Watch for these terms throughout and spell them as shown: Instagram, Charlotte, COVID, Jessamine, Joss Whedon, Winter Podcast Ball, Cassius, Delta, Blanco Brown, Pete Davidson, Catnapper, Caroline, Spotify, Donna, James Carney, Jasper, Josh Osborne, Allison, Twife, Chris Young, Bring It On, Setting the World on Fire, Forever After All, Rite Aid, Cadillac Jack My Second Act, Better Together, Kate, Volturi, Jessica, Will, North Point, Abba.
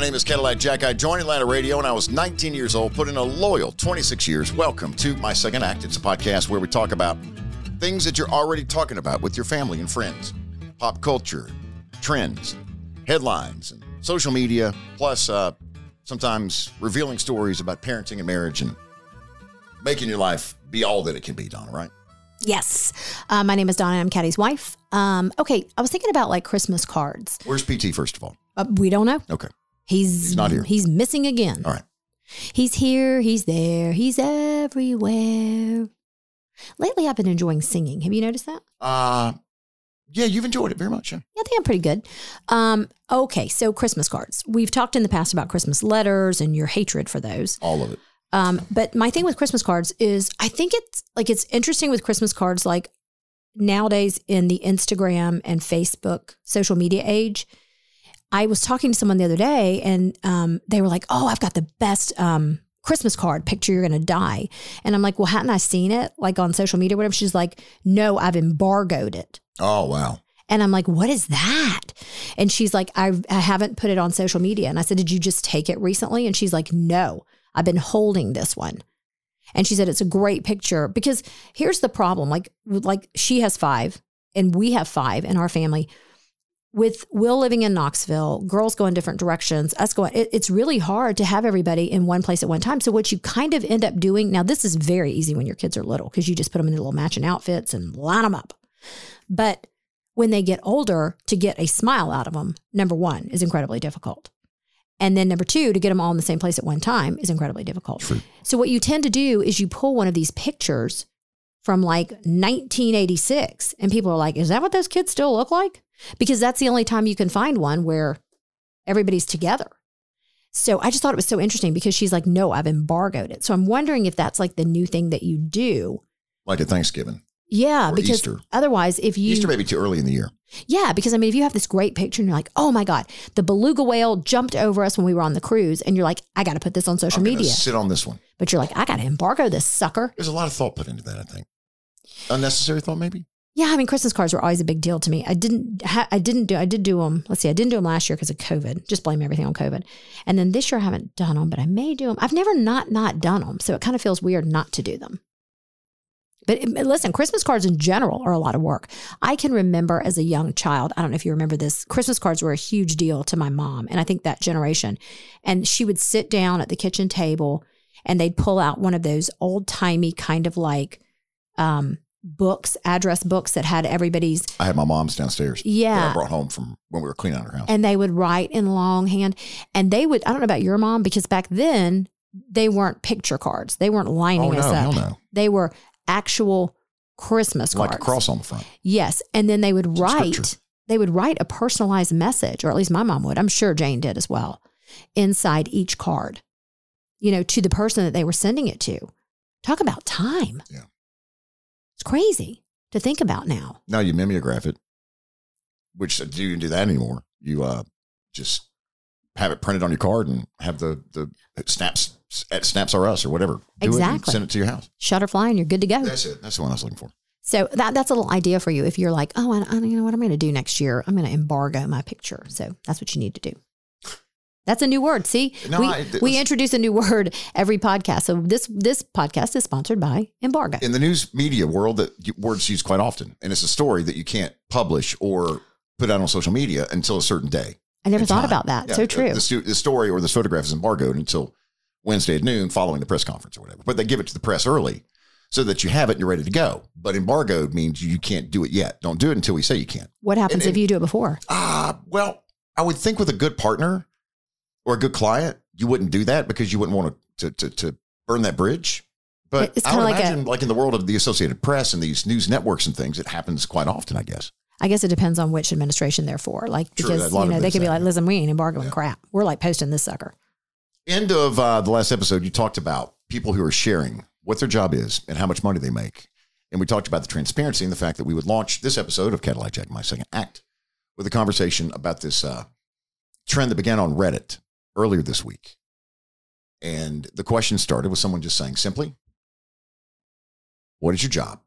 My name is Cadillac Jack. I joined Atlanta Radio when I was 19 years old, put in a loyal 26 years. Welcome to My Second Act. It's a podcast where we talk about things that you're already talking about with your family and friends, pop culture, trends, headlines, and social media, plus sometimes revealing stories about parenting and marriage and making your life be all that it can be, Donna, right? Yes. My name is Donna. I'm Caddy's wife. Okay. I was thinking about like Christmas cards. Where's PT, first of all? We don't know. Okay. He's not here. He's missing again. All right. He's here. He's there. He's everywhere. Lately, I've been enjoying singing. Have you noticed that? Yeah, you've enjoyed it very much. Yeah, I think I'm pretty good. Okay. So Christmas cards. We've talked in the past about Christmas letters and your hatred for those. All of it. But my thing with Christmas cards is I think it's interesting with Christmas cards, like nowadays in the Instagram and Facebook social media age. I was talking to someone the other day and they were like, oh, I've got the best Christmas card picture. You're going to die. And I'm like, well, hadn't I seen it like on social media or whatever? She's like, no, I've embargoed it. Oh, wow. And I'm like, what is that? And she's like, I haven't put it on social media. And I said, did you just take it recently? And she's like, no, I've been holding this one. And she said, it's a great picture because here's the problem. Like she has 5 and we have 5 in our family. With Will living in Knoxville, girls go in different directions, us going, it's really hard to have everybody in one place at one time. So what you kind of end up doing, now this is very easy when your kids are little because you just put them in little matching outfits and line them up. But when they get older, to get a smile out of them, number one, is incredibly difficult. And then number two, to get them all in the same place at one time is incredibly difficult. True. So what you tend to do is you pull one of these pictures from like 1986 and people are like, is that what those kids still look like? Because that's the only time you can find one where everybody's together. So I just thought it was so interesting because she's like, no, I've embargoed it. So I'm wondering if that's like the new thing that you do. Like at Thanksgiving. Yeah. Or because Easter. Otherwise, if you. Easter may be too early in the year. Yeah. Because I mean, if you have this great picture and you're like, oh my God, the beluga whale jumped over us when we were on the cruise. And you're like, I got to put this on social media. Sit on this one. But you're like, I got to embargo this sucker. There's a lot of thought put into that, I think. Unnecessary thought, maybe. Yeah, I mean, Christmas cards were always a big deal to me. I did do them. Let's see, I didn't do them last year because of COVID. Just blame everything on COVID. And then this year I haven't done them, but I may do them. I've never not done them. So it kind of feels weird not to do them. But listen, Christmas cards in general are a lot of work. I can remember as a young child, I don't know if you remember this, Christmas cards were a huge deal to my mom. And I think that generation. And she would sit down at the kitchen table and they'd pull out one of those old timey kind of like, books, address books that had everybody's. I had my mom's downstairs. Yeah. I brought home from when we were cleaning out her house. And they would write in longhand. And they would, I don't know about your mom, because back then they weren't picture cards. They weren't lining us up. No. They were actual Christmas cards. Like a cross on the front. Yes. And then they would write a personalized message, or at least my mom would. I'm sure Jane did as well, inside each card, you know, to the person that they were sending it to. Talk about time. Yeah. It's crazy to think about now. Now you mimeograph it, which you don't do that anymore. You just have it printed on your card and have the snaps at Snaps R Us or whatever. Do exactly. It and send it to your house. Shutterfly and you're good to go. That's it. That's the one I was looking for. So that's a little idea for you. If you're like, oh, I you know what I'm going to do next year. I'm going to embargo my picture. So that's what you need to do. That's a new word. See, we introduce a new word every podcast. So this podcast is sponsored by embargo. In the news media world, that word's used quite often, and it's a story that you can't publish or put out on social media until a certain day. I never thought about that. Yeah, so true. The story or this photograph is embargoed until Wednesday at noon following the press conference or whatever. But they give it to the press early so that you have it and you're ready to go. But embargoed means you can't do it yet. Don't do it until we say you can. What happens if you do it before? Well, I would think with a good partner or a good client, you wouldn't do that because you wouldn't want to burn that bridge. But it's I would imagine like in the world of the Associated Press and these news networks and things, it happens quite often, I guess. I guess it depends on which administration they're for. Like, because, you know, they could be like, listen, we ain't embargoing crap. We're like posting this sucker. End of the last episode, you talked about people who are sharing what their job is and how much money they make. And we talked about the transparency and the fact that we would launch this episode of Cadillac Jack My Second Act with a conversation about this trend that began on Reddit earlier this week. And the question started with someone just saying simply, what is your job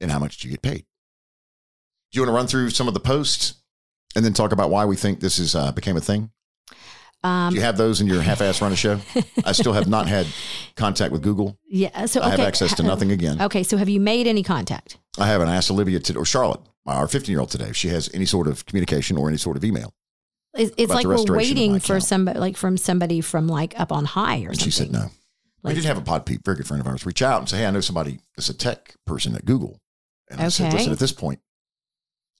and how much do you get paid? Do you want to run through some of the posts and then talk about why we think this is became a thing? Do you have those in your half-ass run a show? I still have not had contact with Google. Yeah. So I have access to nothing again. Okay. So have you made any contact? I haven't. I asked Olivia or Charlotte, our 15-year-old today, if she has any sort of communication or any sort of email. It's like we're waiting for somebody, like from somebody from like up on high or something. She said no. Like, we did have a Podpeep, very good friend of ours, reach out and say, hey, I know somebody that's a tech person at Google. And I said, listen, at this point,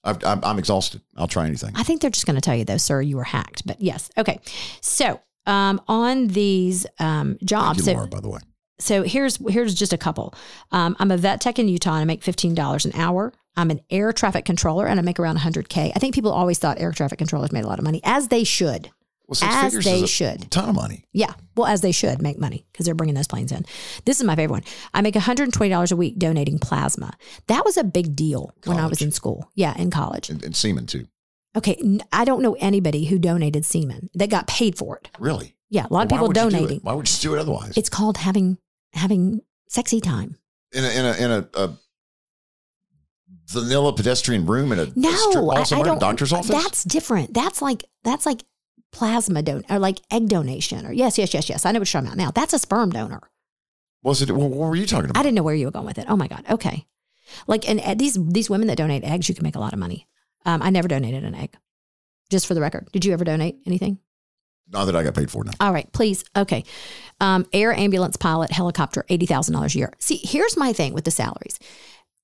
I'm exhausted. I'll try anything. I think they're just going to tell you, though, sir, you were hacked. But yes. Okay. So on these jobs. Thank you, Laura, by the way. So here's just a couple. I'm a vet tech in Utah, and I make $15 an hour. I'm an air traffic controller, and I make around $100K. I think people always thought air traffic controllers made a lot of money, as they should. Well, as they should. A ton of money. Yeah. Well, as they should make money because they're bringing those planes in. This is my favorite one. I make $120 a week donating plasma. That was a big deal when I was in school. Yeah, in college. And semen too. Okay. I don't know anybody who donated semen that got paid for it. Really? Yeah. A lot of people donating. Why would you do it otherwise? It's called having sexy time. In a vanilla pedestrian room in a doctor's office? That's different. That's like plasma donor or like egg donation or yes. I know what you're talking about now. That's a sperm donor. What were you talking about? I didn't know where you were going with it. Oh my God. Okay. Like, and these women that donate eggs, you can make a lot of money. I never donated an egg, just for the record. Did you ever donate anything? Not that I got paid for now. All right, please. Okay. Air ambulance pilot, helicopter, $80,000 a year. See, here's my thing with the salaries.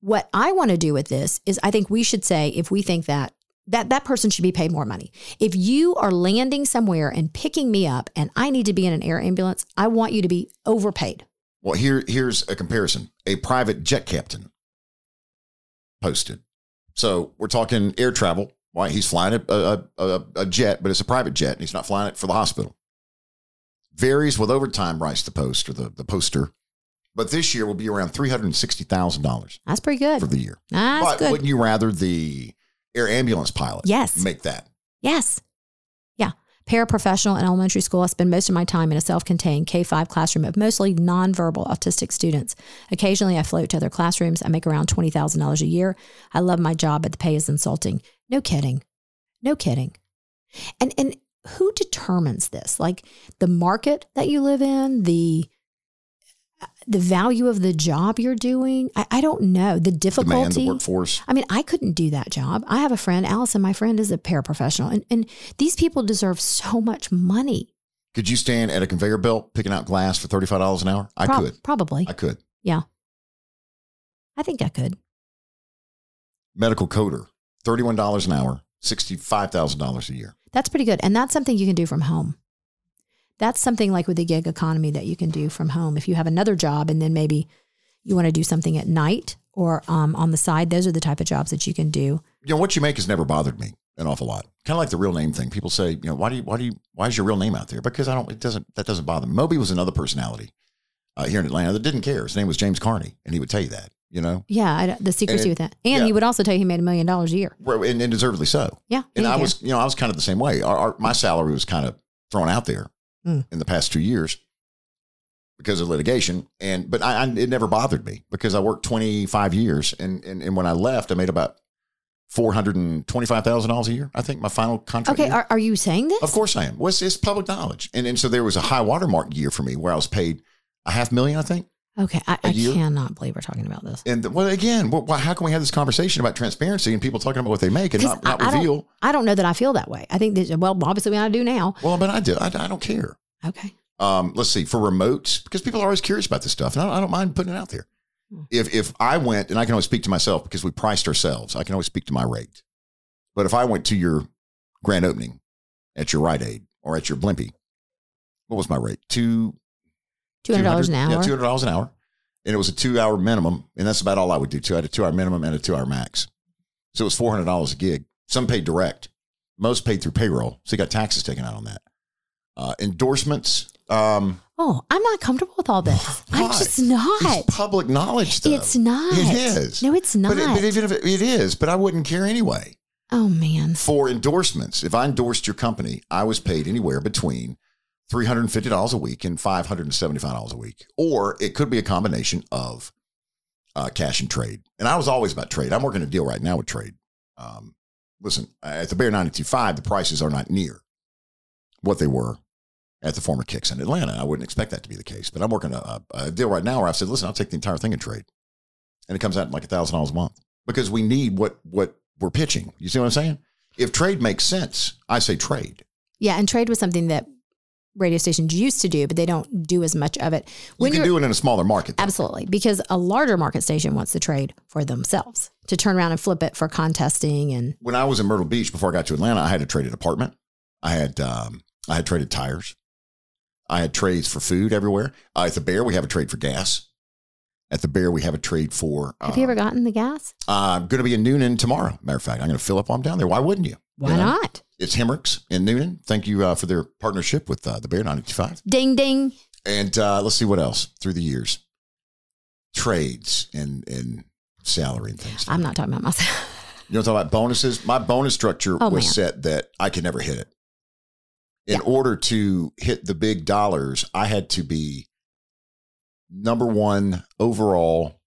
What I want to do with this is I think we should say, if we think that person should be paid more money. If you are landing somewhere and picking me up and I need to be in an air ambulance, I want you to be overpaid. Well, here's a comparison. A private jet captain posted. So we're talking air travel. Why? He's flying a jet, but it's a private jet and he's not flying it for the hospital. Varies with overtime rights to post or the poster. But this year will be around $360,000. That's pretty good. For the year. But wouldn't you rather the air ambulance pilot? Yes. Make that. Yes. Yeah. Paraprofessional in elementary school. I spend most of my time in a self-contained K-5 classroom of mostly nonverbal autistic students. Occasionally I float to other classrooms. I make around $20,000 a year. I love my job, but the pay is insulting. No kidding. And who determines this? Like the market that you live in, the value of the job you're doing. I don't know. The difficulty. Demand, the workforce. I mean, I couldn't do that job. I have a friend, Allison, my friend is a paraprofessional. And these people deserve so much money. Could you stand at a conveyor belt picking out glass for $35 an hour? I could. Probably. I could. Yeah. I think I could. Medical coder, $31 an hour, $65,000 a year. That's pretty good. And that's something you can do from home. That's something like with the gig economy that you can do from home. If you have another job and then maybe you want to do something at night or on the side, those are the type of jobs that you can do. You know, what you make has never bothered me an awful lot. Kind of like the real name thing. People say, you know, why is your real name out there? Because that doesn't bother me. Moby was another personality here in Atlanta that didn't care. His name was James Carney. And he would tell you that, you know? Yeah. The secrecy with that. And he would also tell you he made $1 million a year. And deservedly so. Yeah. And I was kind of the same way. My salary was kind of thrown out there in the past 2 years because of litigation. But it never bothered me because I worked 25 years. And when I left, I made about $425,000 a year. I think my final contract. Okay. Are you saying this? Of course I am. Well, it's public knowledge. And so there was a high watermark year for me where I was paid $500,000, I think. Okay. I cannot believe we're talking about this. And how can we have this conversation about transparency and people talking about what they make and not reveal? I don't know that I feel that way. I think that, well, obviously I do now. Well, but I do. I don't care. Okay. Let's see, for remotes, because people are always curious about this stuff. And I don't mind putting it out there. If I went, and I can always speak to myself because we priced ourselves, I can always speak to my rate. But if I went to your grand opening at your Rite Aid or at your Blimpie, what was my rate? $200 an hour. Yeah, $200 an hour. And it was a 2-hour minimum. And that's about all I would do too. I had a 2-hour minimum and a 2-hour max. So it was $400 a gig. Some paid direct. Most paid through payroll. So you got taxes taken out on that. Endorsements. I'm not comfortable with all this. I'm just not. It's public knowledge though. It's not. It is. No, it's not. But even if it is, but I wouldn't care anyway. Oh man. For endorsements, if I endorsed your company, I was paid anywhere between $350 a week and $575 a week. Or it could be a combination of cash and trade. And I was always about trade. I'm working a deal right now with trade. Listen, at the Bear 92.5, the prices are not near what they were at the former Kicks in Atlanta. I wouldn't expect that to be the case, but I'm working a deal right now where I've said, listen, I'll take the entire thing in trade. And it comes out in like $1,000 a month because we need what we're pitching. You see what I'm saying? If trade makes sense, I say trade. Yeah. And trade was something that radio stations used to do, but they don't do as much of it. When you can do it in a smaller market, though. Absolutely. Because a larger market station wants to trade for themselves to turn around and flip it for contesting. And when I was in Myrtle Beach, before I got to Atlanta, I had a traded apartment. I had traded tires. I had trades for food everywhere. At the Bear, we have a trade for gas. At the Bear, we have a trade for... have you ever gotten the gas? I'm going to be in Newnan tomorrow. Matter of fact, I'm going to fill up while I'm down there. Why wouldn't you? Why not? It's Hemmerich's in Newnan. Thank you for their partnership with the Bear 92.5. Ding, ding. And let's see what else through the years. Trades and salary and things. I'm not talking about myself. You don't talk about bonuses? My bonus structure was set that I could never hit it. In order to hit the big dollars, I had to be number one overall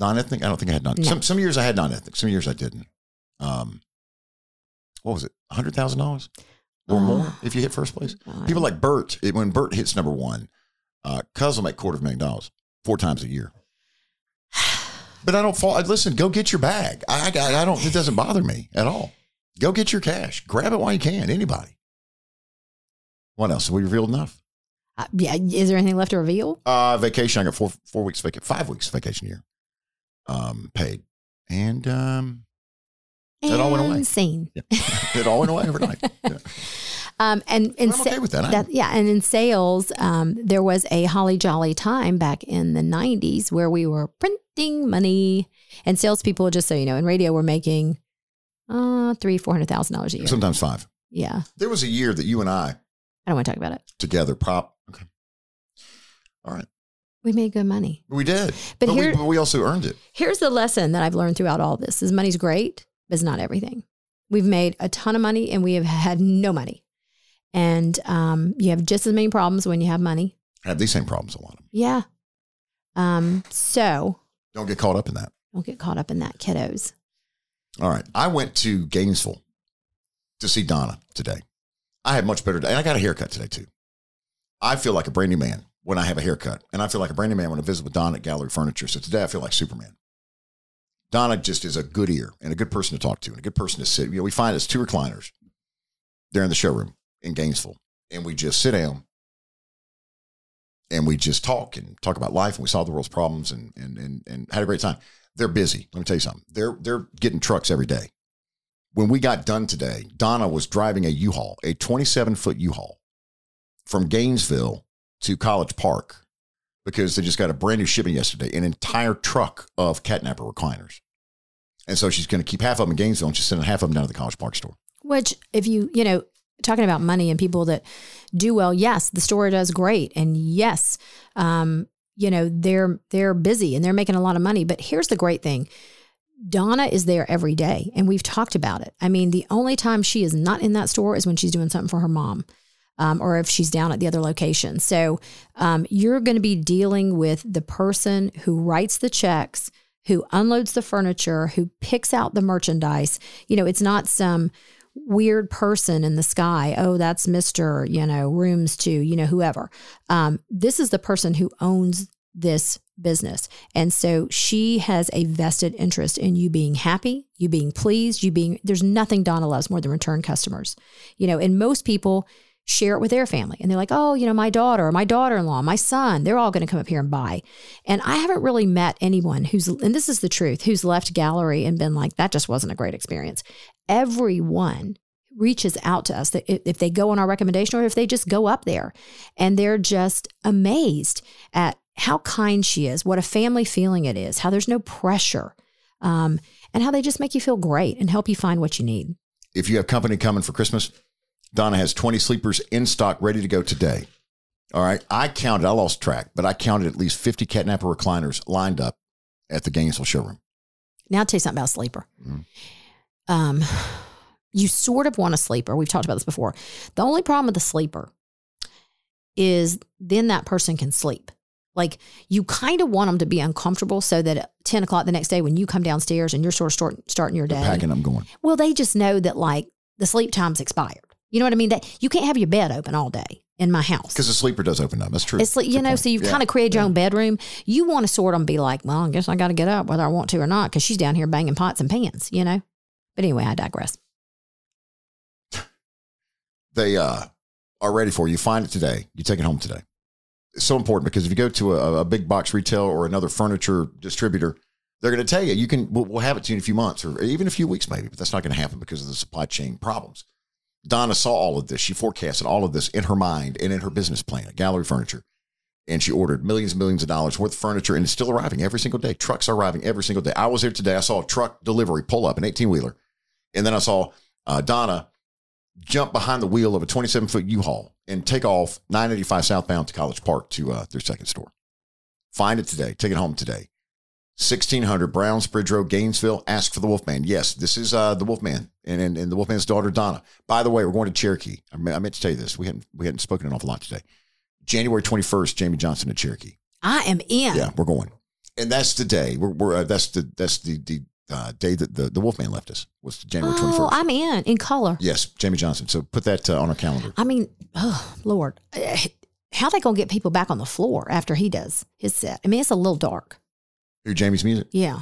non-ethnic. I don't think I had non-ethnic. No. Some years I had non-ethnic. Some years I didn't. What was it? $100,000 or more if you hit first place? People like Bert, when Bert hits number one, Cuz will make $250,000 4 times a year. But I don't fall. Listen, go get your bag. I don't. It doesn't bother me at all. Go get your cash. Grab it while you can. Anybody. What else? Have we revealed enough? Yeah. Is there anything left to reveal? Vacation. I got four weeks vacation, 5 weeks vacation a year, paid, and it all went away. Insane. Yeah. It all went away overnight. Yeah. And I'm okay with that. And in sales, there was a holly jolly time back in the 90s where we were printing money, and salespeople, just so you know, in radio were making $300,000 to $400,000 a year, sometimes 5. Yeah. There was a year that you and I don't want to talk about it together. Pop. Okay. All right. We made good money. We did. But we also earned it. Here's the lesson that I've learned throughout all this is money's great, but it's not everything. We've made a ton of money and we have had no money. And, you have just as many problems when you have money. I have these same problems. A lot of them. Yeah. So don't get caught up in that. Don't get caught up in that, kiddos. All right. I went to Gainesville to see Donna today. I had much better day. And I got a haircut today, too. I feel like a brand new man when I have a haircut. And I feel like a brand new man when I visit with Don at Gallery Furniture. So today I feel like Superman. Donna just is a good ear and a good person to talk to and a good person to sit. You know, we find us 2 recliners there in the showroom in Gainesville. And we just sit down and we just talk about life. And we solve the world's problems and had a great time. They're busy. Let me tell you something. They're getting trucks every day. When we got done today, Donna was driving a U-Haul, a 27-foot U-Haul from Gainesville to College Park because they just got a brand new shipment yesterday, an entire truck of catnapper recliners. And so she's going to keep half of them in Gainesville and she's sending half of them down to the College Park store. Which if you know, talking about money and people that do well, yes, the store does great. And yes, you know, they're busy and they're making a lot of money. But here's the great thing. Donna is there every day and we've talked about it. I mean, the only time she is not in that store is when she's doing something for her mom, or if she's down at the other location. So you're going to be dealing with the person who writes the checks, who unloads the furniture, who picks out the merchandise. You know, it's not some weird person in the sky. Oh, that's Mr. Rooms 2, whoever. This is the person who owns this business. And so she has a vested interest in you being happy, you being pleased, there's nothing Donna loves more than return customers, and most people share it with their family and they're like, oh, my daughter, my daughter-in-law, my son, they're all going to come up here and buy. And I haven't really met anyone and this is the truth, who's left Gallery and been like, that just wasn't a great experience. Everyone reaches out to us that if they go on our recommendation or if they just go up there and they're just amazed at how kind she is, what a family feeling it is, how there's no pressure, and how they just make you feel great and help you find what you need. If you have company coming for Christmas, Donna has 20 sleepers in stock ready to go today. All right. I lost track, but I counted at least 50 catnapper recliners lined up at the Gainesville showroom. Now I'll tell you something about sleeper. Mm-hmm. You sort of want a sleeper. We've talked about this before. The only problem with the sleeper is then that person can sleep. Like you kind of want them to be uncomfortable so that at 10 o'clock the next day when you come downstairs and you're sort of starting your day. They're packing, I'm going. Well, they just know that like the sleep time's expired. You know what I mean? That you can't have your bed open all day in my house. Because the sleeper does open up. That's true. It's like, you know, point. So you've kind of created your own bedroom. You want to sort of be like, well, I guess I got to get up whether I want to or not because she's down here banging pots and pans, you know? But anyway, I digress. They are ready for you. You find it today. You take it home today. It's so important because if you go to a big box retail or another furniture distributor, they're going to tell you, you can, we'll have it to you in a few months or even a few weeks maybe, but that's not going to happen because of the supply chain problems. Donna saw all of this. She forecasted all of this in her mind and in her business plan at Gallery Furniture. And she ordered millions and millions of dollars worth of furniture, and it's still arriving every single day. Trucks are arriving every single day. I was there today. I saw a truck delivery pull up, an 18-wheeler. And then I saw Donna jump behind the wheel of a 27-foot U-Haul and take off 985 southbound to College Park to their second store. Find it today. Take it home today. 1600 Browns Bridge Road, Gainesville. Ask for the Wolfman. Yes, this is the Wolfman and the Wolfman's daughter, Donna. By the way, we're going to Cherokee. I meant to tell you this. We hadn't spoken an awful lot today. January 21st, Jamie Johnson at Cherokee. I am in. Yeah, we're going. And that's the day. We're that's the day that the Wolfman left us was January 21st. Oh, I'm in color. Yes, Jamie Johnson. So put that on our calendar. I mean, oh, Lord. How are they going to get people back on the floor after he does his set? I mean, it's a little dark. Hear Jamie's music? Yeah.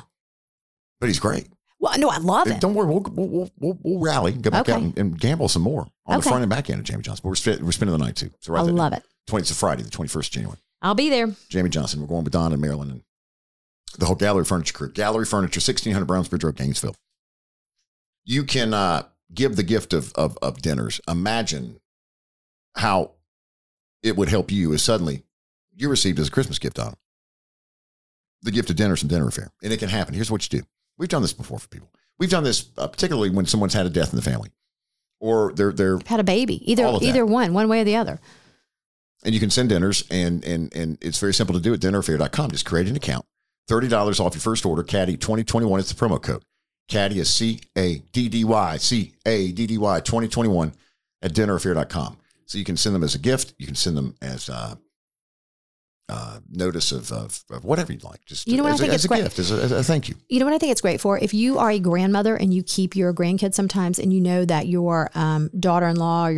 But he's great. Well, no, I love it. Don't worry. We'll rally and go back out and gamble some more on the front and back end of Jamie Johnson. But we're spending the night, too. So I love it. It's a Friday, the 21st of January. I'll be there. Jamie Johnson. We're going with Don and Maryland and the whole Gallery Furniture crew. Gallery Furniture, 1600 Brownsbridge Road, Gainesville. You can give the gift of dinners. Imagine how it would help you if suddenly you received as a Christmas gift, Don, the gift of dinner from Dinner Affair. And it can happen. Here's what you do. We've done this before for people. We've done this particularly when someone's had a death in the family or they're had a baby, either one way or the other. And you can send dinners and it's very simple to do at dinneraffair.com. Just create an account, $30 off your first order. Caddy 2021 is the promo code. Caddy is C-A-D-D-Y 2021 at dinneraffair.com. So you can send them as a gift. You can send them as notice of whatever you'd like. Just you know what I think it's great. Gift, as a thank you. You know what I think it's great for? If you are a grandmother and you keep your grandkids sometimes and you know that your daughter-in-law or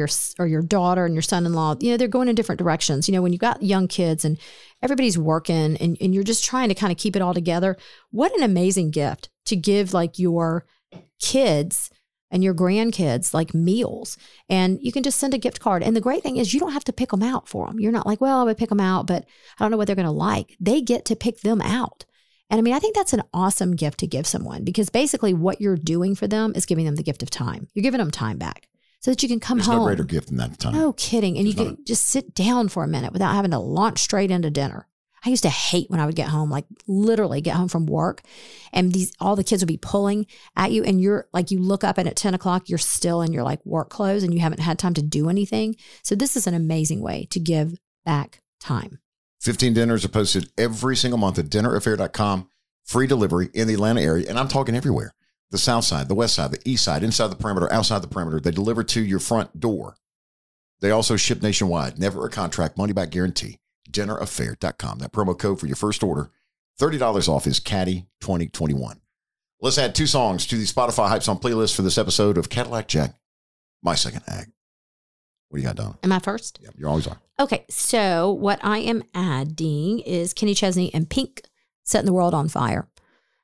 your daughter and your son-in-law, you know, they're going in different directions. You know, when you've got young kids and everybody's working and you're just trying to kind of keep it all together, what an amazing gift to give like your kids and your grandkids like meals, and you can just send a gift card. And the great thing is you don't have to pick them out for them. You're not like, well, I would pick them out, but I don't know what they're going to like. They get to pick them out. And I mean, I think that's an awesome gift to give someone because basically what you're doing for them is giving them the gift of time. You're giving them time back so that you can come home. There's no greater gift than that time. No kidding. And you can just sit down for a minute without having to launch straight into dinner. I used to hate when I would get home, like literally get home from work and all the kids would be pulling at you and you're like, you look up and at 10 o'clock, you're still in your like work clothes and you haven't had time to do anything. So this is an amazing way to give back time. 15 dinners are posted every single month at dinneraffair.com, free delivery in the Atlanta area. And I'm talking everywhere, the South side, the West side, the East side, inside the perimeter, outside the perimeter. They deliver to your front door. They also ship nationwide, never a contract, money back guarantee. dinneraffair.com. That promo code for your first order, $30 off, is Caddy 2021. Let's add two songs to the Spotify Hype Song playlist for this episode of Cadillac Jack, My Second Act. What do you got, Donna? Am I first? Yeah, you're always on. Okay, so what I am adding is Kenny Chesney and Pink, Setting the World on Fire.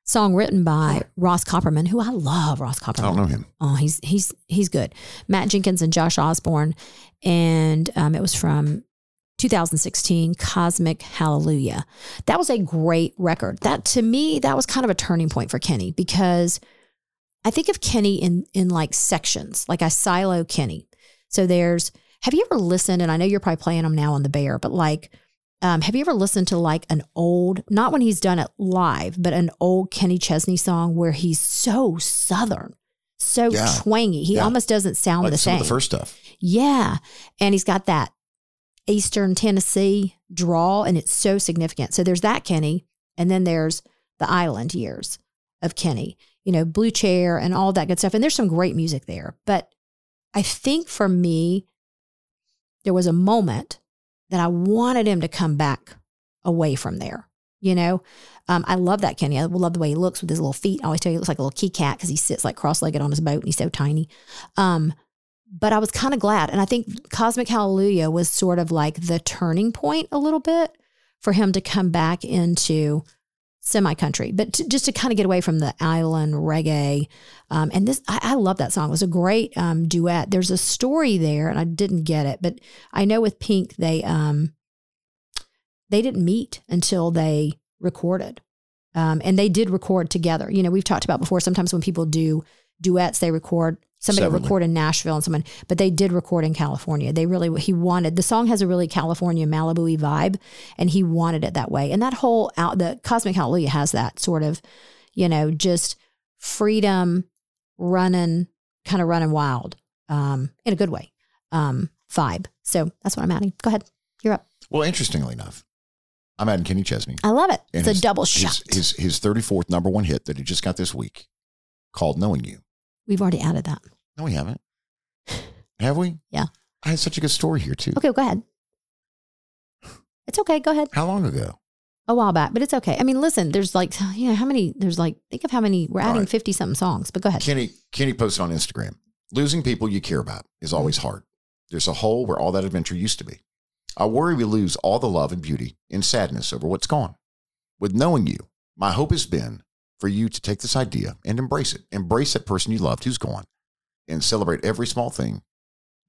Song written by Ross Copperman, who I love. Ross Copperman. I don't know him. Oh, he's good. Matt Jenkins and Josh Osborne, and it was from 2016, Cosmic Hallelujah. That was a great record. That, to me, that was kind of a turning point for Kenny because I think of Kenny in like sections, like I silo Kenny. So have you ever listened, and I know you're probably playing them now on the Bear, but like, have you ever listened to like an old, not when he's done it live, but an old Kenny Chesney song where he's so Southern, so twangy. He almost doesn't sound like the same. Some of the first stuff. Yeah. And he's got that Eastern Tennessee drawl, and it's so significant. So there's that Kenny, and then there's the island years of Kenny, you know, Blue Chair and all that good stuff. And there's some great music there. But I think for me, there was a moment that I wanted him to come back away from there. You know, I love that Kenny. I love the way he looks with his little feet. I always tell you he looks like a little kitty cat because he sits like cross-legged on his boat and he's so tiny. But I was kind of glad. And I think Cosmic Hallelujah was sort of like the turning point a little bit for him to come back into semi-country, but just to kind of get away from the island reggae. And this, I love that song. It was a great duet. There's a story there and I didn't get it, but I know with Pink, they didn't meet until they recorded. And they did record together. You know, we've talked about before, sometimes when people do duets, they record, somebody will record in Nashville and someone, but they did record in California. They really, he wanted, the song has a really California Malibu-y vibe and he wanted it that way. And that whole out, the Cosmic Hallelujah has that sort of, you know, just freedom running, kind of running wild, in a good way, vibe. So that's what I'm adding. Go ahead. You're up. Well, interestingly enough, I'm adding Kenny Chesney. I love it. And it's a double shot. His 34th number one hit that he just got this week called Knowing You. We've already added that. No, we haven't. Have we? Yeah. I had such a good story here, too. Okay, well, go ahead. It's okay. Go ahead. How long ago? A while back, but it's okay. I mean, listen, there's like, you know, how many, there's like, think of how many, we're adding 50-something songs, but go ahead. Kenny posted on Instagram, losing people you care about is always hard. There's a hole where all that adventure used to be. I worry we lose all the love and beauty and sadness over what's gone. With Knowing You, my hope has been for you to take this idea and embrace it. Embrace that person you loved who's gone and celebrate every small thing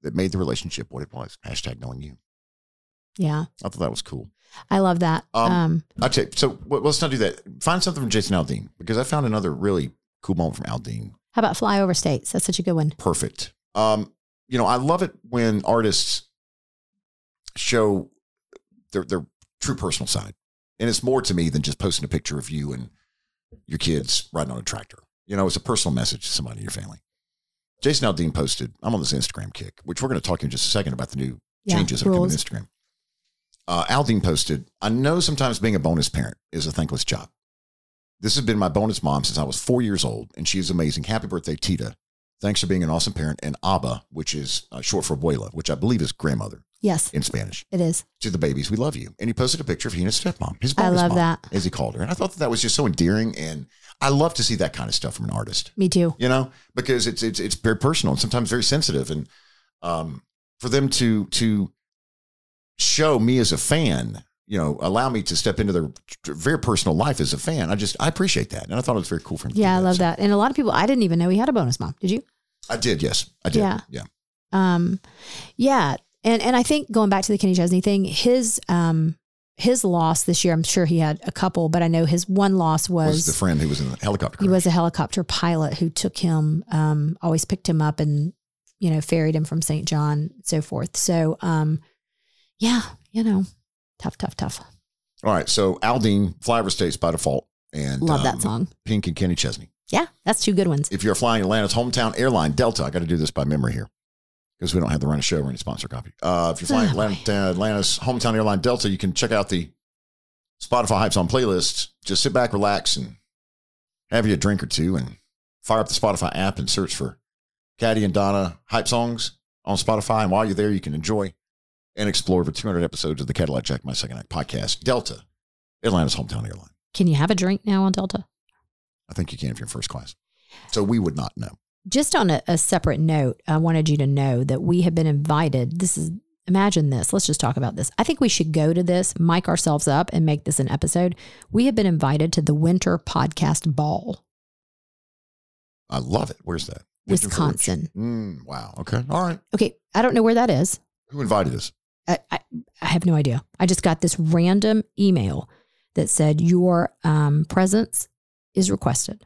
that made the relationship what it was. Hashtag Knowing You. Yeah. I thought that was cool. I love that. Okay, so let's not do that. Find something from Jason Aldean because I found another really cool moment from Aldean. How about Fly Over States? That's such a good one. Perfect. You know, I love it when artists show their true personal side. And it's more to me than just posting a picture of you and your kids riding on a tractor. You know, it's a personal message to somebody in your family. Jason Aldean posted, I'm on this Instagram kick, which we're going to talk in just a second about the new changes that come in Instagram. Aldean posted, I know sometimes being a bonus parent is a thankless job. This has been my bonus mom since I was 4 years old, and she is amazing. Happy birthday, Tita. Thanks for being an awesome parent. And Abba, which is short for abuela, which I believe is grandmother. Yes. In Spanish. It is. To the babies, we love you. And he posted a picture of he and his stepmom. His bonus mom, as he called her. And I thought that was just so endearing. And I love to see that kind of stuff from an artist. Me too. You know, because it's very personal and sometimes very sensitive. And for them to show me as a fan, you know, allow me to step into their very personal life as a fan. I appreciate that. And I thought it was very cool for him. Yeah, I love that. And a lot of people, I didn't even know he had a bonus mom. Did you? I did. Yes, I did. Yeah. Yeah. Yeah. And I think going back to the Kenny Chesney thing, his loss this year, I'm sure he had a couple, but I know his one loss was the friend who was in the helicopter crash. He was a helicopter pilot who took him, always picked him up and, you know, ferried him from St. John, so forth. So, yeah, you know, tough. All right. So Aldean, Fly Over States by default. And love that song. Pink and Kenny Chesney. Yeah. That's two good ones. If you're flying Atlanta's hometown airline, Delta, I got to do this by memory here, because we don't have the run of show or any sponsor copy. If you're flying Atlanta's hometown airline Delta, you can check out the Spotify Hypes on playlist. Just sit back, relax, and have you a drink or two, and fire up the Spotify app and search for Caddy and Donna Hype Songs on Spotify. And while you're there, you can enjoy and explore over 200 episodes of the Cadillac Jack My Second Act podcast. Delta, Atlanta's hometown airline. Can you have a drink now on Delta? I think you can if you're in first class. So we would not know. Just on a separate note, I wanted you to know that we have been invited. This is, imagine this. Let's just talk about this. I think we should go to this, mic ourselves up and make this an episode. We have been invited to the Winter Podcast Ball. I love it. Where's that? Wisconsin. Wow. Okay. All right. Okay. I don't know where that is. Who invited us? I have no idea. I just got this random email that said your presence is requested.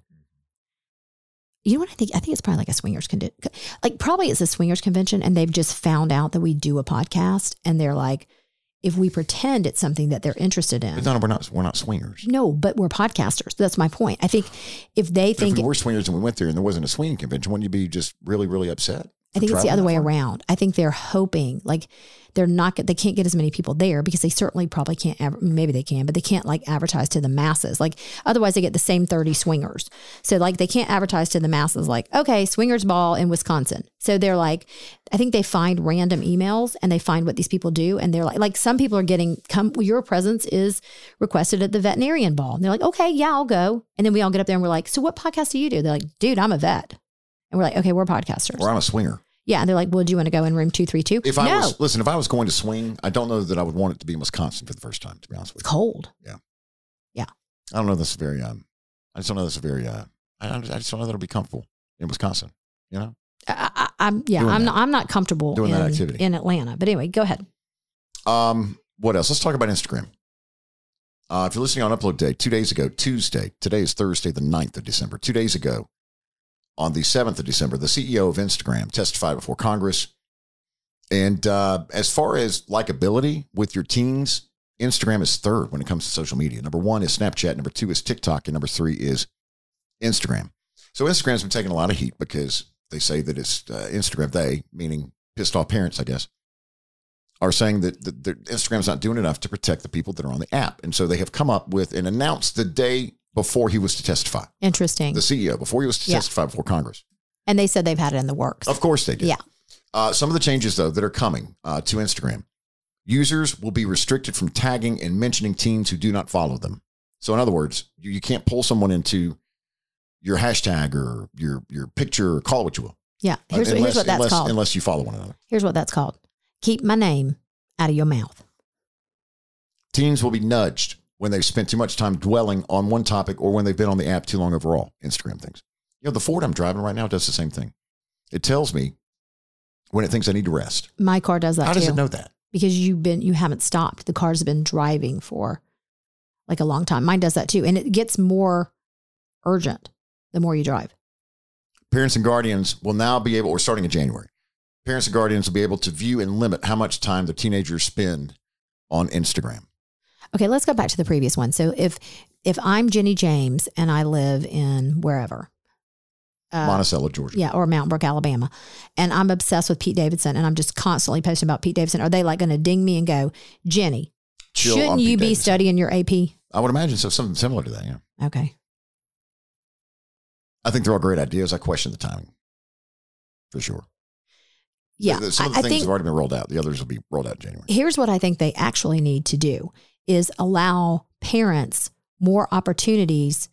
You know what I think? I think it's probably like a swingers convention. Like probably it's a swingers convention and they've just found out that we do a podcast and they're like, if we pretend it's something that they're interested in. But no, we're not swingers. No, but we're podcasters. That's my point. I think if they but think if we were swingers and we went there and there wasn't a swinging convention, wouldn't you be just really, really upset? I think it's the other way around. I think they're hoping like they can't get as many people there because they certainly probably can't, maybe they can, but they can't like advertise to the masses. Like otherwise they get the same 30 swingers. So like they can't advertise to the masses like, okay, swingers ball in Wisconsin. So they're like, I think they find random emails and they find what these people do. And they're like some people are getting your presence is requested at the veterinarian ball. And they're like, okay, yeah, I'll go. And then we all get up there and we're like, so what podcast do you do? They're like, dude, I'm a vet. And we're like, okay, we're podcasters. Or I'm a swinger. Yeah. They're like, well, do you want to go in room 232? If I was going to swing, I don't know that I would want it to be in Wisconsin for the first time, to be honest with you. It's cold. Yeah. Yeah. I don't know. That's very, I just don't know that it'll be comfortable in Wisconsin, you know? I'm not comfortable doing that activity in Atlanta, but anyway, go ahead. What else? Let's talk about Instagram. If you're listening on upload day, 2 days ago, Tuesday, today is Thursday, the 9th of December, 2 days ago on the 7th of December, the CEO of Instagram testified before Congress. And, as far as likability with your teens, Instagram is third when it comes to social media. Number one is Snapchat. Number two is TikTok. And number three is Instagram. So Instagram's been taking a lot of heat because they say that it's Instagram. They, meaning pissed off parents, I guess, are saying that the Instagram's not doing enough to protect the people that are on the app. And so they have come up with and announced the day before he was to testify. Interesting. The CEO, before he was to testify before Congress. And they said they've had it in the works. Of course they did. Yeah. Some of the changes, though, that are coming to Instagram. Users will be restricted from tagging and mentioning teens who do not follow them. So in other words, you can't pull someone into your hashtag or your picture, or call it what you will. Yeah. Here's what that's called. Unless you follow one another. Here's what that's called. Keep my name out of your mouth. Teens will be nudged when they've spent too much time dwelling on one topic or when they've been on the app too long overall. Instagram things. You know, the Ford I'm driving right now does the same thing. It tells me when it thinks I need to rest. My car does that too. How does it know that? Because you haven't stopped. The car's been driving for like a long time. Mine does that too. And it gets more urgent the more you drive. Parents and guardians will now be able, we're starting in January. Parents and guardians will be able to view and limit how much time the teenagers spend on Instagram. Okay, let's go back to the previous one. So if I'm Jenny James and I live in wherever. Monticello, Georgia. Yeah, or Mountain Brook, Alabama. And I'm obsessed with Pete Davidson and I'm just constantly posting about Pete Davidson. Are they like going to ding me and go, Jenny, shouldn't you be studying your AP? I would imagine so. Something similar to that, yeah. Okay. I think they're all great ideas. I question the timing for sure. Yeah. Some of the things have already been rolled out. The others will be rolled out in January. Here's what I think they actually need to do is allow parents more opportunities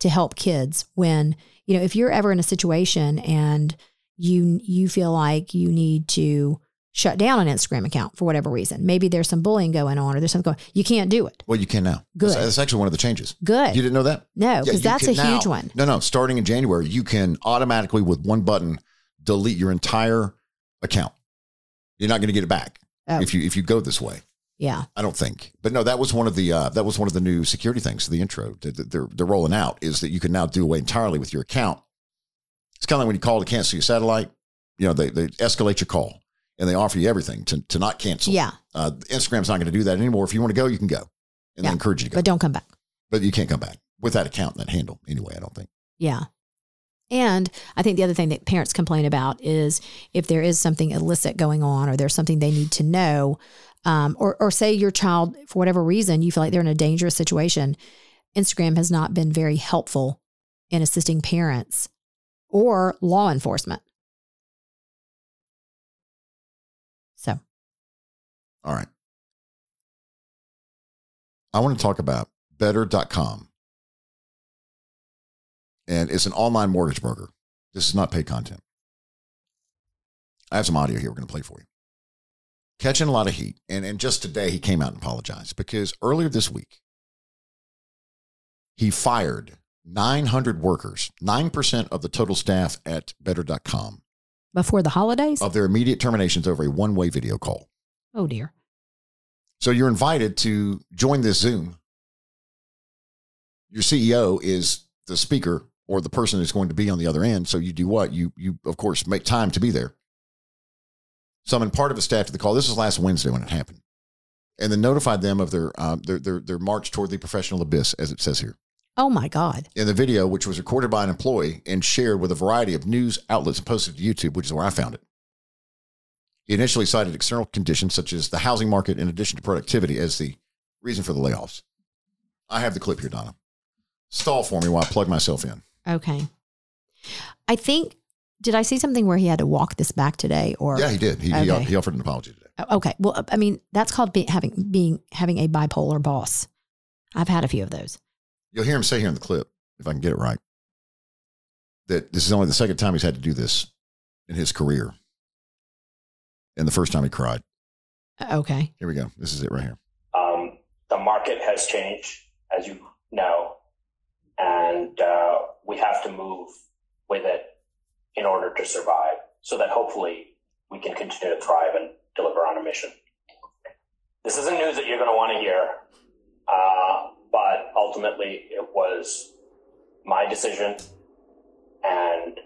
to help kids when, you know, if you're ever in a situation and you feel like you need to shut down an Instagram account for whatever reason. Maybe there's some bullying going on or there's something going on. You can't do it. Well, you can now. Good. That's actually one of the changes. Good. You didn't know that? No, because that's a huge one. No. Starting in January, you can automatically with one button delete your entire account. You're not going to get it back if you go this way. Yeah, I don't think. But no, that was one of the new security things. The intro that they're rolling out is that you can now do away entirely with your account. It's kind of like when you call to cancel your satellite. You know, they escalate your call and they offer you everything to not cancel. Yeah, Instagram's not going to do that anymore. If you want to go, you can go, and they encourage you to go, but don't come back. But you can't come back with that account and that handle anyway. I don't think. Yeah. And I think the other thing that parents complain about is if there is something illicit going on or there's something they need to know, or say your child, for whatever reason, you feel like they're in a dangerous situation. Instagram has not been very helpful in assisting parents or law enforcement. So. All right. I want to talk about better.com. And it's an online mortgage broker. This is not paid content. I have some audio here we're going to play for you. Catching a lot of heat. And just today he came out and apologized because earlier this week, he fired 900 workers, 9% of the total staff at better.com. Before the holidays? Of their immediate terminations over a one-way video call. Oh, dear. So you're invited to join this Zoom. Your CEO is the speaker. Or the person who's going to be on the other end. So you do what? You of course, make time to be there. Summoned part of a staff to the call. This was last Wednesday when it happened. And then notified them of their march toward the professional abyss, as it says here. Oh, my God. In the video, which was recorded by an employee and shared with a variety of news outlets and posted to YouTube, which is where I found it. He initially cited external conditions such as the housing market in addition to productivity as the reason for the layoffs. I have the clip here, Donna. Stall for me while I plug myself in. Okay. I think, did I see something where he had to walk this back today or? Yeah, he did. He offered an apology today. Okay. Well, I mean, that's called having a bipolar boss. I've had a few of those. You'll hear him say here in the clip, if I can get it right, that this is only the second time he's had to do this in his career. And the first time he cried. Okay. Here we go. This is it right here. The market has changed, as you know, and we have to move with it in order to survive so that hopefully we can continue to thrive and deliver on a mission. This isn't news that you're going to want to hear, but ultimately it was my decision, and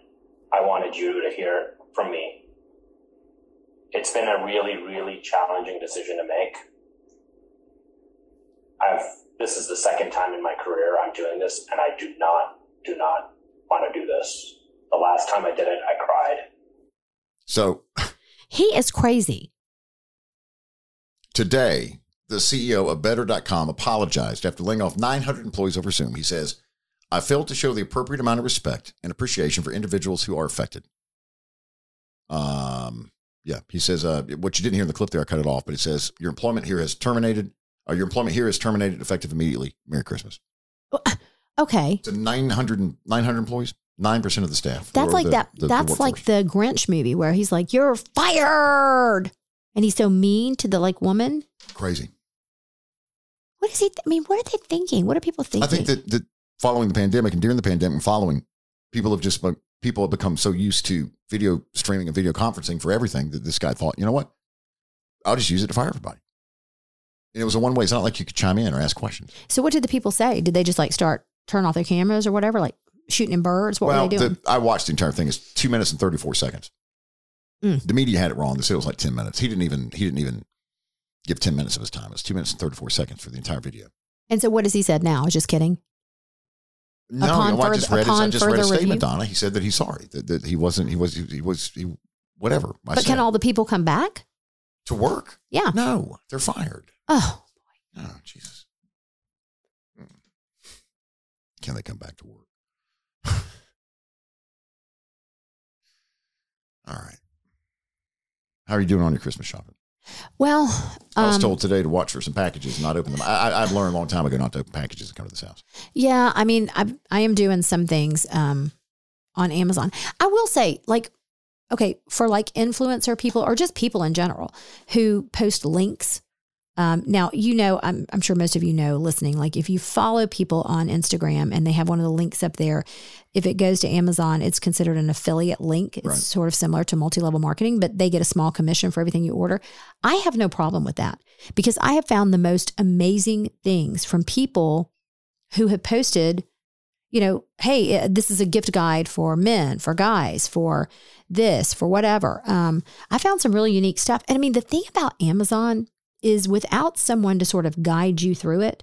I wanted you to hear from me. It's been a really, really challenging decision to make. This is the second time in my career I'm doing this, and I do not want to do this. The last time I did it, I cried. So he is crazy. Today, the CEO of Better.com apologized after laying off 900 employees over Zoom. He says, I failed to show the appropriate amount of respect and appreciation for individuals who are affected. Yeah, he says, what you didn't hear in the clip there, I cut it off, but it says, your employment here is terminated effective immediately. Merry Christmas. Okay. It's 900 employees, 9% of the staff. That's like that's like the Grinch movie where he's like, you're fired. And he's so mean to the woman. Crazy. What is he? What are they thinking? What are people thinking? I think that following the pandemic and during the pandemic and following, people have become so used to video streaming and video conferencing for everything that this guy thought, you know what? I'll just use it to fire everybody. And it was a one way. It's not like you could chime in or ask questions. So what did the people say? Did they just turn off their cameras or whatever? Shooting at birds? What were they doing? I watched the entire thing. It's 2 minutes and 34 seconds. Mm. The media had it wrong. They said it was 10 minutes. He didn't even give 10 minutes of his time. It's 2 minutes and 34 seconds for the entire video. And so what has he said now? Just kidding. No, I just read a statement, Donna. He said that he's sorry, that he wasn't, he was whatever. But can all the people come back? To work? Yeah. No, they're fired. Oh, boy. Oh, Jesus. Can they come back to work? All right. How are you doing on your Christmas shopping? Well, I was told today to watch for some packages and not open them. I've learned a long time ago not to open packages that come to this house. Yeah. I mean, I am doing some things on Amazon. I will say okay, for influencer people or just people in general who post links. Now, I'm sure most of you know listening, if you follow people on Instagram and they have one of the links up there, if it goes to Amazon, it's considered an affiliate link. It's sort of similar to multi-level marketing, but they get a small commission for everything you order. I have no problem with that because I have found the most amazing things from people who have posted, hey, this is a gift guide for men, for guys, for this, for whatever. I found some really unique stuff. And the thing about Amazon is without someone to sort of guide you through it,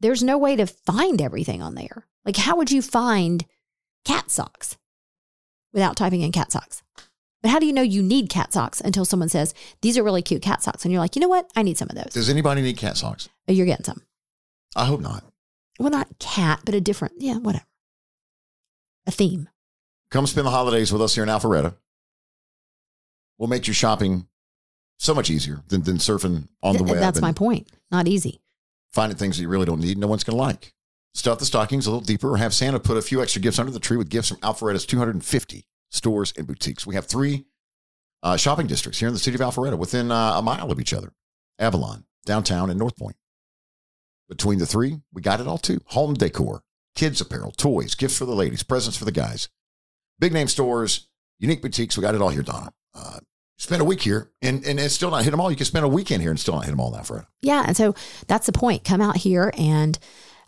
there's no way to find everything on there. How would you find cat socks without typing in cat socks? But how do you know you need cat socks until someone says, these are really cute cat socks? And you're like, you know what? I need some of those. Does anybody need cat socks? You're getting some. I hope not. Well, not cat, but a different, whatever. A theme. Come spend the holidays with us here in Alpharetta. We'll make your shopping so much easier than surfing on the web. That's my point. Not easy. Finding things that you really don't need, no one's going to like. Stuff the stockings a little deeper or have Santa put a few extra gifts under the tree with gifts from Alpharetta's 250 stores and boutiques. We have three shopping districts here in the city of Alpharetta within a mile of each other. Avalon, downtown, and North Point. Between the three, we got it all too. Home decor, kids apparel, toys, gifts for the ladies, presents for the guys. Big name stores, unique boutiques. We got it all here, Donna. Spend a week here and it's still not hit them all. You can spend a weekend here and still not hit them all now, Fred. Yeah. And so that's the point. Come out here and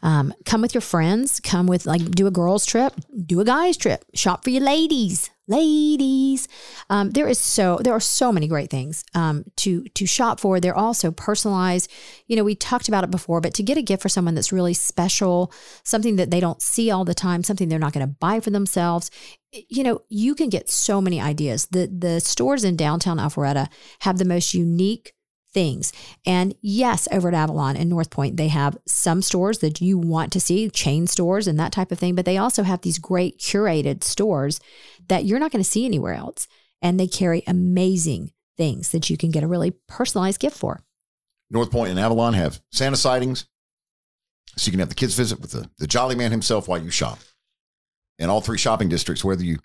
come with your friends. Come with do a girls trip, do a guys trip, shop for your ladies. There are so many great things to shop for. They're also personalized. We talked about it before, but to get a gift for someone that's really special, something that they don't see all the time, something they're not going to buy for themselves, you can get so many ideas. The stores in downtown Alpharetta have the most unique things. And yes, over at Avalon and North Point, they have some stores that you want to see, chain stores and that type of thing. But they also have these great curated stores that you're not going to see anywhere else. And they carry amazing things that you can get a really personalized gift for. North Point and Avalon have Santa sightings. So you can have the kids visit with the jolly man himself while you shop. And all three shopping districts, whether you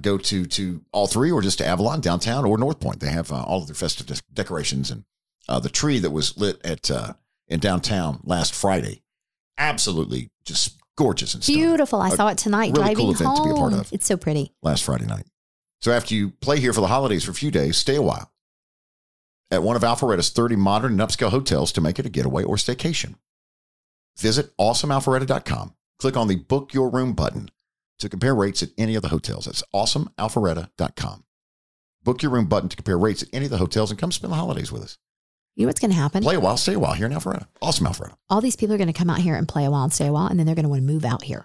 go to all three or just to Avalon, downtown, or North Point. They have all of their festive decorations. And the tree that was lit at in downtown last Friday, absolutely just gorgeous and stunning. Beautiful. I saw it tonight really driving cool event home. To be a part of. It's so pretty. Last Friday night. So after you play here for the holidays for a few days, stay a while at one of Alpharetta's 30 modern and upscale hotels to make it a getaway or staycation. Visit awesomealpharetta.com. Click on the Book Your Room button to compare rates at any of the hotels. That's awesomealpharetta.com. Book Your Room button to compare rates at any of the hotels and come spend the holidays with us. You know what's going to happen? Play a while, stay a while here in Alpharetta. Awesome Alpharetta. All these people are going to come out here and play a while and stay a while, and then they're going to want to move out here.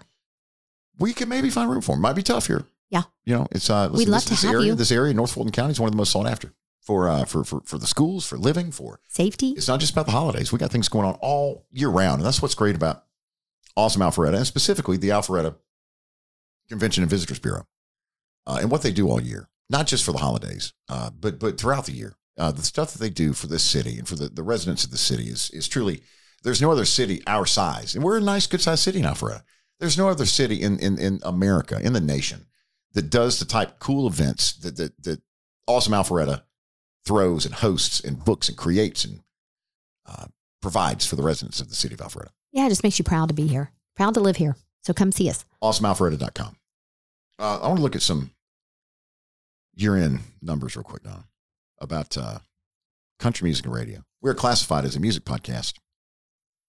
We can maybe find room for them. Might be tough here. Yeah. You know, it's listen, we'd love to have you. This area, North Fulton County, is one of the most sought after for the schools, for living, for safety. It's not just about the holidays. We got things going on all year round, and that's what's great about Awesome Alpharetta, and specifically the Alpharetta Convention and Visitors Bureau, and what they do all year, not just for the holidays, but throughout the year. The stuff that they do for this city and for the residents of the city is truly, there's no other city our size. And we're a nice, good-sized city in Alpharetta. There's no other city in America, in the nation, that does the type of cool events that Awesome Alpharetta throws and hosts and books and creates and provides for the residents of the city of Alpharetta. Yeah, it just makes you proud to be here, proud to live here. So come see us. AwesomeAlpharetta.com. I want to look at some year-end numbers real quick, Donna, about country music and radio. We're classified as a music podcast,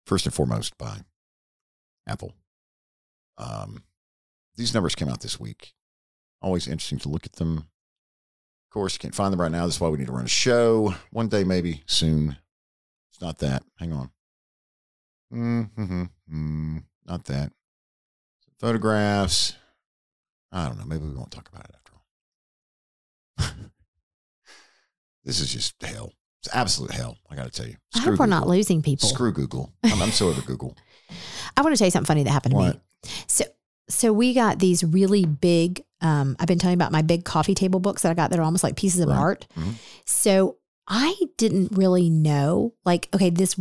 first and foremost, by Apple. These numbers came out this week. Always interesting to look at them. Of course, can't find them right now. That's why we need to run a show. One day, maybe, soon. It's not that. Hang on. Not that. Photographs. I don't know. Maybe we won't talk about it after all. This is just hell. It's absolute hell, I got to tell you. Screw I hope Google. We're not losing people. Screw Google. I'm so over Google. I want to tell you something funny that happened to me. So we got these really big, I've been telling you about my big coffee table books that I got that are almost like pieces of art. Mm-hmm. So I didn't really know, like, okay, these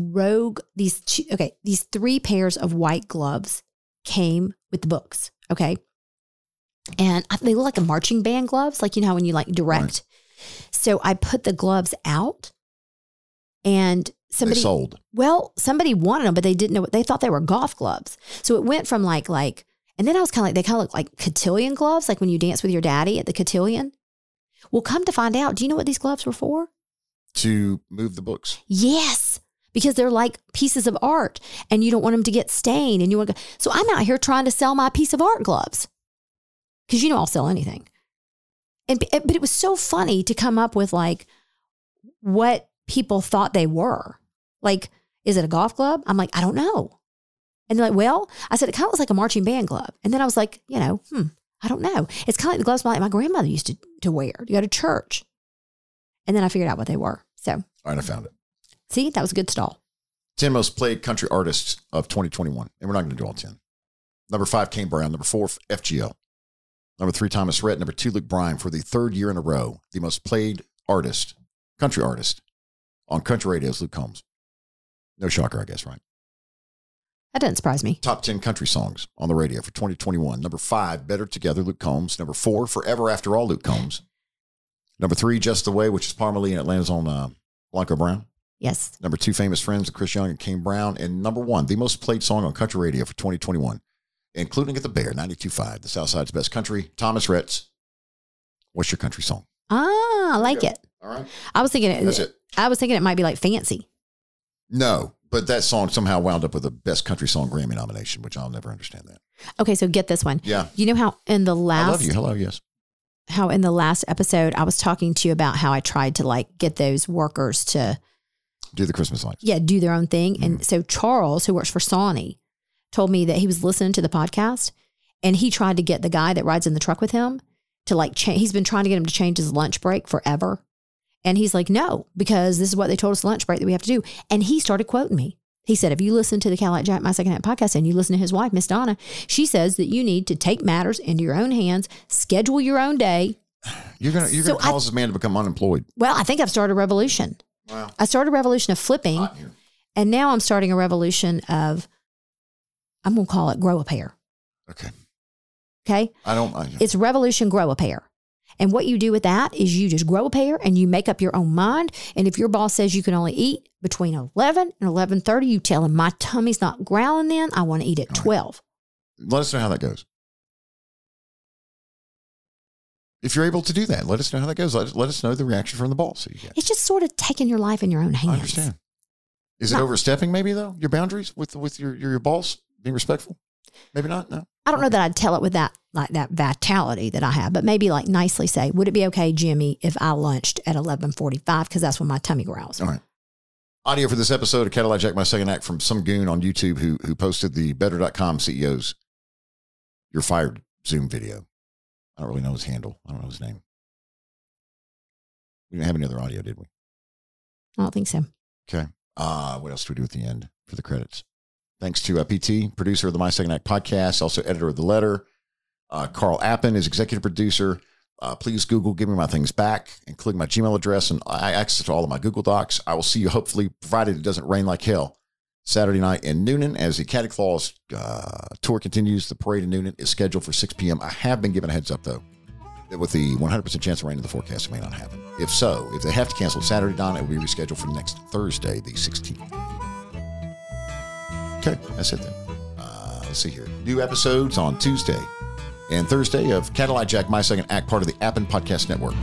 three pairs of white gloves came with the books. Okay. And they look like a marching band gloves. Like, you know, how when you like direct. Right. So I put the gloves out and somebody sold. Well, somebody wanted them, but they didn't know what they thought they were golf gloves. So it went from like, and then I was kind of like, they kind of look like cotillion gloves. Like when you dance with your daddy at the cotillion. Well, come to find out, do you know what these gloves were for? To move the books. Yes. Because they're like pieces of art and you don't want them to get stained and you want to go. So I'm out here trying to sell my piece of art gloves because, you know, I'll sell anything. But it was so funny to come up with like what people thought they were. Like, is it a golf glove? I'm like, I don't know. And they're like, well, I said, it kind of looks like a marching band glove. And then I was like, you know, I don't know. It's kind of like the gloves my grandmother used to wear to go to church. And then I figured out what they were. So. All right, I found it. See, that was a good stall. 10 most played country artists of 2021. And we're not going to do all 10. Number 5, Kane Brown. Number 4, FGL. Number 3, Thomas Rhett. Number 2, Luke Bryan. For the third year in a row, the most played artist, country artist, on country radio is Luke Combs. No shocker, I guess, right? That doesn't surprise me. Top 10 country songs on the radio for 2021. Number 5, Better Together, Luke Combs. Number 4, Forever After All, Luke Combs. Number 3, Just the Way, which is Parma Lee and Atlanta's on Blanco Brown. Yes. Number 2, Famous Friends of Chris Young and Kane Brown. And number 1, the most played song on country radio for 2021, including at the Bear 92.5, the Southside's best country, Thomas Rhett's What's Your Country Song? Ah, I like it. All right. I was thinking it might be like Fancy. No, but that song somehow wound up with a Best Country Song Grammy nomination, which I'll never understand that. Okay, so get this one. Yeah. You know how in the last... I love you. Hello, yes. How in the last episode, I was talking to you about how I tried to like get those workers to do the Christmas lights. Yeah. Do their own thing. Mm-hmm. And so Charles, who works for Sawney, told me that he was listening to the podcast and he tried to get the guy that rides in the truck with him to like change. He's been trying to get him to change his lunch break forever. And he's like, no, because this is what they told us lunch break that we have to do. And he started quoting me. He said, if you listen to the Cadillac Jack My Second Act podcast and you listen to his wife, Miss Donna, she says that you need to take matters into your own hands, schedule your own day. You're gonna cause this man to become unemployed. Well, I think I've started a revolution. Wow. I started a revolution of flipping, and now I'm starting a revolution of, I'm going to call it grow a pair. Okay. Okay. I don't mind. It's Revolution Grow a Pair. And what you do with that is you just grow a pair and you make up your own mind. And if your boss says you can only eat between 11 and 11:30, you tell him my tummy's not growling then. I want to eat at 12. Let us know how that goes. If you're able to do that, let us know how that goes. Let us know the reaction from the boss. It's just sort of taking your life in your own hands. I understand. Is it overstepping maybe though? Your boundaries with your boss being respectful? Maybe not. No. I don't know that I'd tell it with that, like that vitality that I have, but maybe like nicely say, would it be okay, Jimmy, if I lunched at 11:45? Because that's when my tummy growls. All right. Audio for this episode of Cadillac Jack My Second Act from some goon on YouTube who posted the better.com CEO's You're Fired Zoom video. I don't really know his handle. I don't know his name. We didn't have any other audio, did we? I don't think so. Okay. What else do we do at the end for the credits? Thanks to PT, producer of the My Second Act podcast, also editor of The Letter. Carl Appen is executive producer. Please Google Give Me My Things Back, including my Gmail address and access to all of my Google Docs. I will see you, hopefully, provided it doesn't rain like hell, Saturday night in Newnan as the Caddy Claws tour continues. The parade in Newnan is scheduled for 6 p.m. I have been given a heads up, though, that with the 100% chance of rain in the forecast, it may not happen. If so, if they have to cancel Saturday, Don, it will be rescheduled for next Thursday, the 16th. Okay, that's it then. Let's see here. New episodes on Tuesday and Thursday of Cadillac Jack My Second Act, part of the Appen Podcast Network.